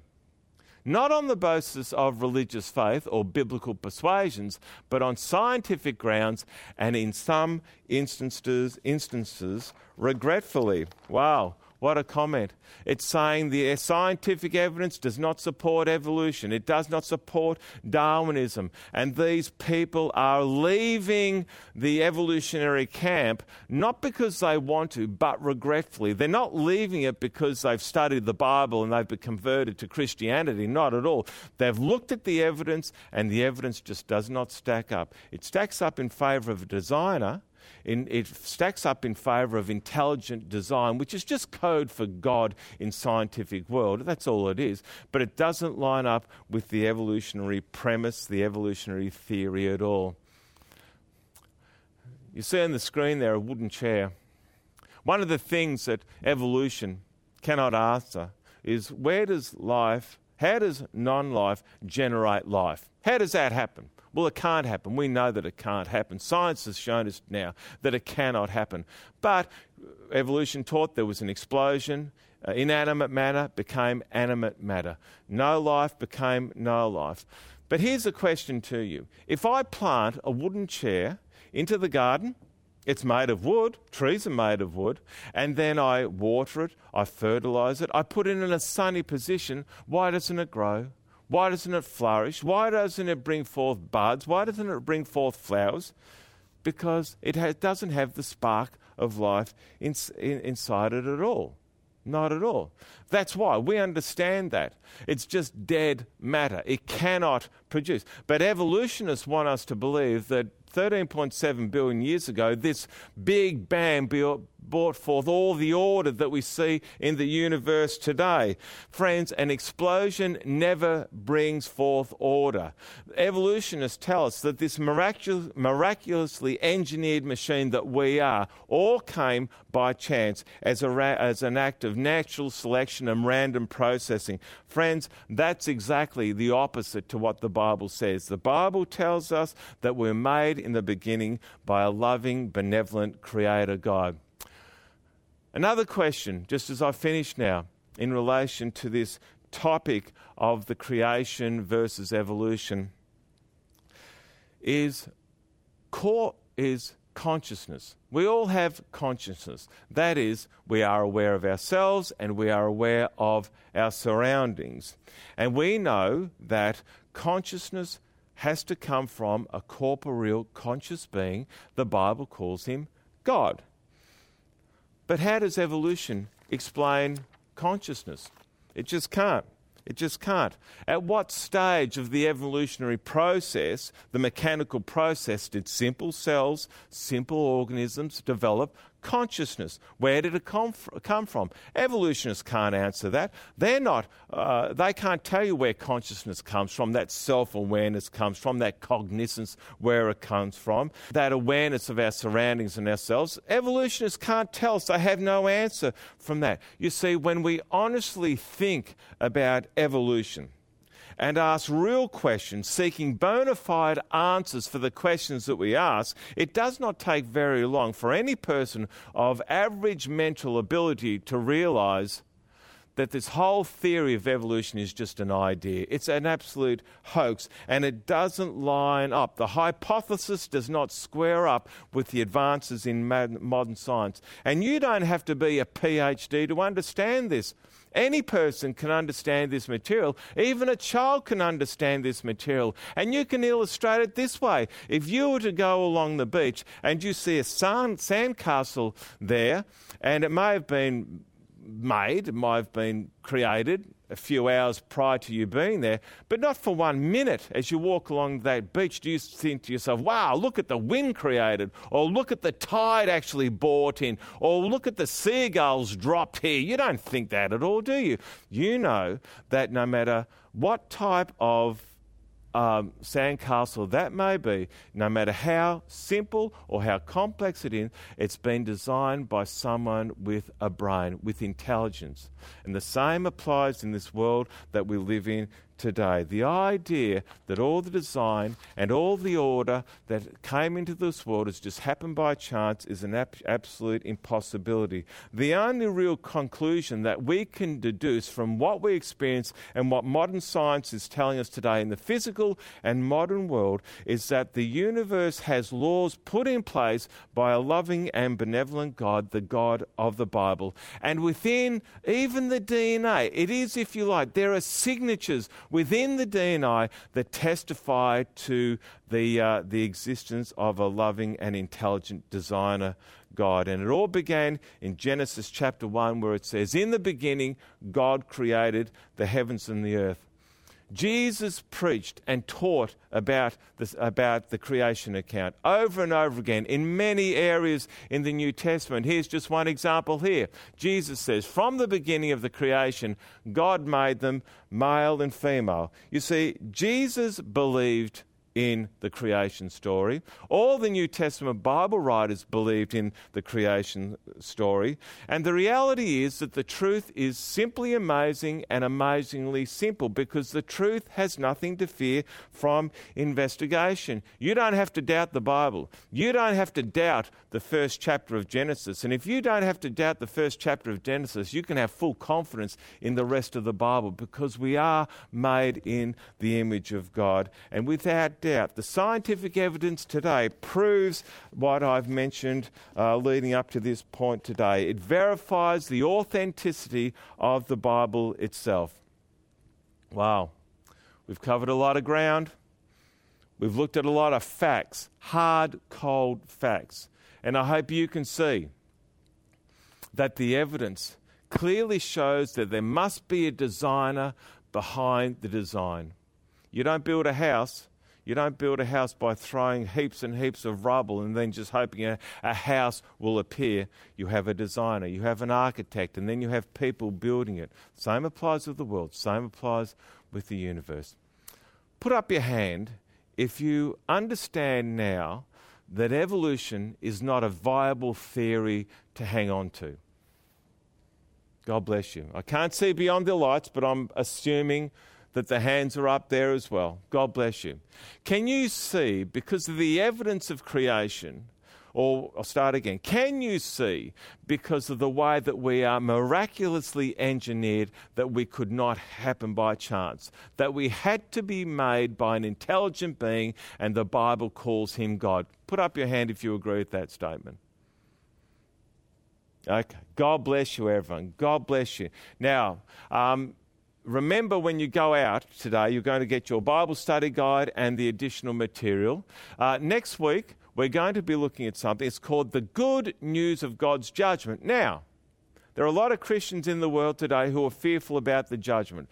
not on the basis of religious faith or biblical persuasions, but on scientific grounds, and in some instances, instances regretfully." Wow. What a comment. It's saying the scientific evidence does not support evolution. It does not support Darwinism. And these people are leaving the evolutionary camp, not because they want to, but regretfully. They're not leaving it because they've studied the Bible and they've been converted to Christianity. Not at all. They've looked at the evidence, and the evidence just does not stack up. It stacks up in favour of a designer. In, it stacks up in favour of intelligent design, which is just code for God in scientific world. That's all it is. But it doesn't line up with the evolutionary premise, the evolutionary theory at all. You see on the screen there a wooden chair. One of the things that evolution cannot answer is where does life, how does non-life generate life? How does that happen? Well, it can't happen. We know that it can't happen. Science has shown us now that it cannot happen. But evolution taught there was an explosion. Uh, inanimate matter became animate matter. No life became no life. But here's a question to you. If I plant a wooden chair into the garden, it's made of wood, trees are made of wood, and then I water it, I fertilise it, I put it in a sunny position, why doesn't it grow? Why doesn't it flourish? Why doesn't it bring forth buds? Why doesn't it bring forth flowers? Because it ha- doesn't have the spark of life in- in- inside it at all. Not at all. That's why we understand that. It's just dead matter. It cannot produce. But evolutionists want us to believe that thirteen point seven billion years ago, this big bang brought forth all the order that we see in the universe today. Friends, an explosion never brings forth order. Evolutionists tell us that this miraculous, miraculously engineered machine that we are all came by chance as, a ra- as an act of natural selection and random processing. Friends, that's exactly the opposite to what the Bible says. The Bible tells us that we're made in the beginning by a loving, benevolent Creator God. Another question, just as I finish now, in relation to this topic of the creation versus evolution, is core is consciousness. We all have consciousness. That is, we are aware of ourselves and we are aware of our surroundings. And we know that consciousness has to come from a corporeal conscious being. The Bible calls him God. But how does evolution explain consciousness? It just can't. It just can't. At what stage of the evolutionary process, the mechanical process, did simple cells, simple organisms develop consciousness? Where did it come from? Evolutionists can't answer that. They're not, uh, they can't tell you where consciousness comes from, that self-awareness comes from, that cognizance, where it comes from, that awareness of our surroundings and ourselves. Evolutionists can't tell us. They have no answer from that. You see, when we honestly think about evolution and ask real questions, seeking bona fide answers for the questions that we ask, it does not take very long for any person of average mental ability to realise that this whole theory of evolution is just an idea. It's an absolute hoax, and it doesn't line up. The hypothesis does not square up with the advances in modern science. And you don't have to be a P H D to understand this. Any person can understand this material. Even a child can understand this material. And you can illustrate it this way. If you were to go along the beach and you see a sand, sandcastle there, and it may have been made, it might have been created a few hours prior to you being there, but not for one minute as you walk along that beach do you think to yourself, wow, look at the wind created, or look at the tide actually brought in, or look at the seagulls dropped here. You don't think that at all, do you? You know that no matter what type of Um, sandcastle that may be, no matter how simple or how complex it is, it's been designed by someone with a brain, with intelligence. And the same applies in this world that we live in today. The idea that all the design and all the order that came into this world has just happened by chance is an ab- absolute impossibility. The only real conclusion that we can deduce from what we experience and what modern science is telling us today in the physical and modern world is that the universe has laws put in place by a loving and benevolent God, the God of the Bible. And within even the D N A, it is, if you like, there are signatures within the D N A that testify to the uh, the existence of a loving and intelligent designer God. And it all began in Genesis chapter one, where it says, in the beginning God created the heavens and the earth. Jesus preached and taught about this, about the creation account over and over again in many areas in the New Testament. Here's just one example here. Jesus says, from the beginning of the creation, God made them male and female. You see, Jesus believed in the creation story. All the New Testament Bible writers believed in the creation story. And the reality is that the truth is simply amazing and amazingly simple, because the truth has nothing to fear from investigation. You don't have to doubt the Bible. You don't have to doubt the first chapter of Genesis. And if you don't have to doubt the first chapter of Genesis, you can have full confidence in the rest of the Bible, because we are made in the image of God. And without doubt, the scientific evidence today proves what I've mentioned uh, leading up to this point today. It verifies the authenticity of the Bible itself. Wow. We've covered a lot of ground. We've looked at a lot of facts, hard, cold facts. And I hope you can see that the evidence clearly shows that there must be a designer behind the design. You don't build a house. You don't build a house by throwing heaps and heaps of rubble and then just hoping a, a house will appear. You have a designer, you have an architect, and then you have people building it. Same applies with the world, same applies with the universe. Put up your hand if you understand now that evolution is not a viable theory to hang on to. God bless you. I can't see beyond the lights, but I'm assuming that the hands are up there as well. God bless you. Can you see, because of the evidence of creation, or I'll start again, can you see, because of the way that we are miraculously engineered, that we could not happen by chance, that we had to be made by an intelligent being, and the Bible calls him God? Put up your hand if you agree with that statement. Okay. God bless you, everyone. God bless you. Now, um, Remember, when you go out today, you're going to get your Bible study guide and the additional material. Uh, next week, we're going to be looking at something. It's called The Good News of God's Judgment. Now, there are a lot of Christians in the world today who are fearful about the judgment.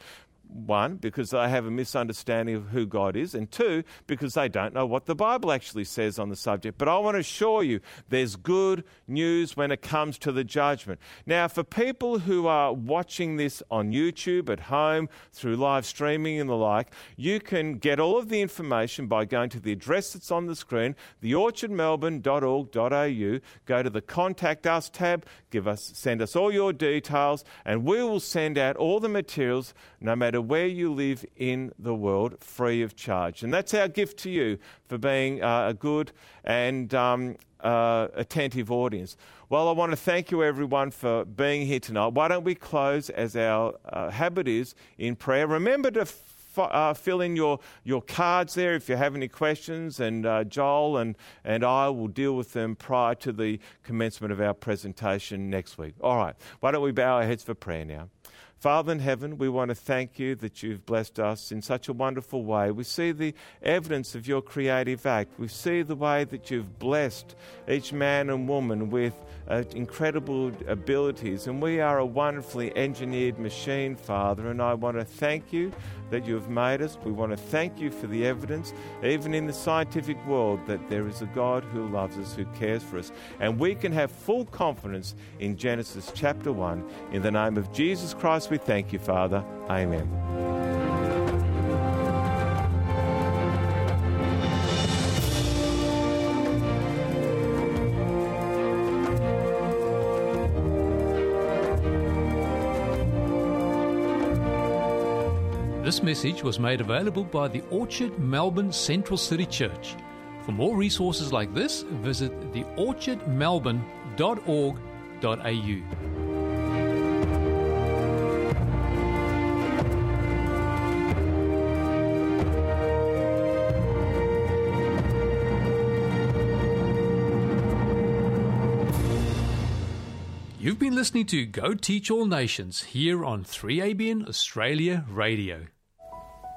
One, because they have a misunderstanding of who God is, and two, because they don't know what the Bible actually says on the subject. But I want to assure you, there's good news when it comes to the judgment. Now, for people who are watching this on YouTube, at home, through live streaming and the like, you can get all of the information by going to the address that's on the screen, the orchard melbourne dot org dot a u. Go to the Contact Us tab, give us, send us all your details, and we will send out all the materials, no matter where you live in the world, free of charge. And that's our gift to you for being uh, a good and um, uh, attentive audience. Well, I want to thank you, everyone, for being here tonight. Why don't we close, as our uh, habit is, in prayer. Remember to f- uh, fill in your, your cards there if you have any questions, and uh, Joel and, and I will deal with them prior to the commencement of our presentation next week. All right, why don't we bow our heads for prayer now. Father in heaven, we want to thank you that you've blessed us in such a wonderful way. We see the evidence of your creative act. We see the way that you've blessed each man and woman with uh, incredible abilities. And we are a wonderfully engineered machine, Father, and I want to thank you that you have made us. We want to thank you for the evidence, even in the scientific world, that there is a God who loves us, who cares for us. And we can have full confidence in Genesis chapter one. In the name of Jesus Christ, we thank you, Father. Amen. This message was made available by the Orchard Melbourne Central City Church. For more resources like this, visit the orchard melbourne dot org dot a u. You've been listening to Go Teach All Nations here on three A B N Australia Radio.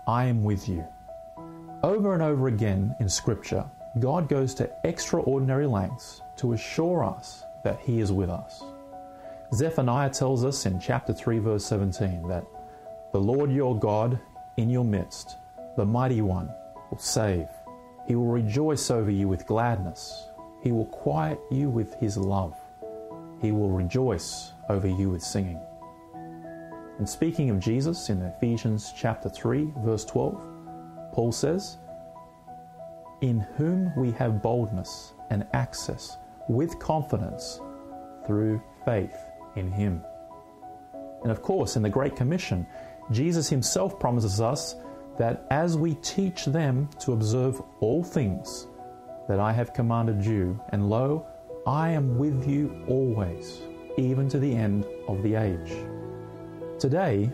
I am with you. Over and over again in Scripture, God goes to extraordinary lengths to assure us that He is with us. Zephaniah tells us in chapter three, verse seventeen, that the Lord your God in your midst, the mighty one, will save. He will rejoice over you with gladness. He will quiet you with His love. He will rejoice over you with singing. And speaking of Jesus in Ephesians chapter three, verse twelve, Paul says, in whom we have boldness and access with confidence through faith in Him. And of course, in the Great Commission, Jesus Himself promises us that as we teach them to observe all things that I have commanded you, and lo, I am with you always, even to the end of the age. Today,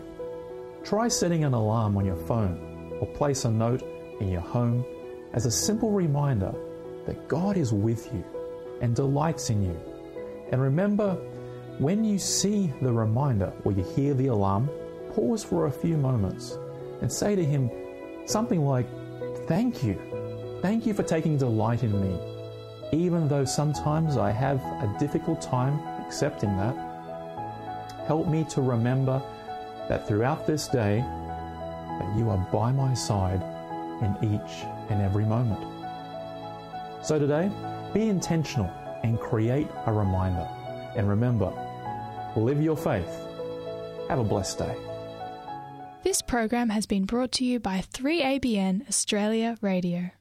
try setting an alarm on your phone or place a note in your home as a simple reminder that God is with you and delights in you. And remember, when you see the reminder or you hear the alarm, pause for a few moments and say to Him something like, thank you. Thank you for taking delight in me. Even though sometimes I have a difficult time accepting that, help me to remember that throughout this day, that you are by my side in each and every moment. So today, be intentional and create a reminder. And remember, live your faith. Have a blessed day. This program has been brought to you by three A B N Australia Radio.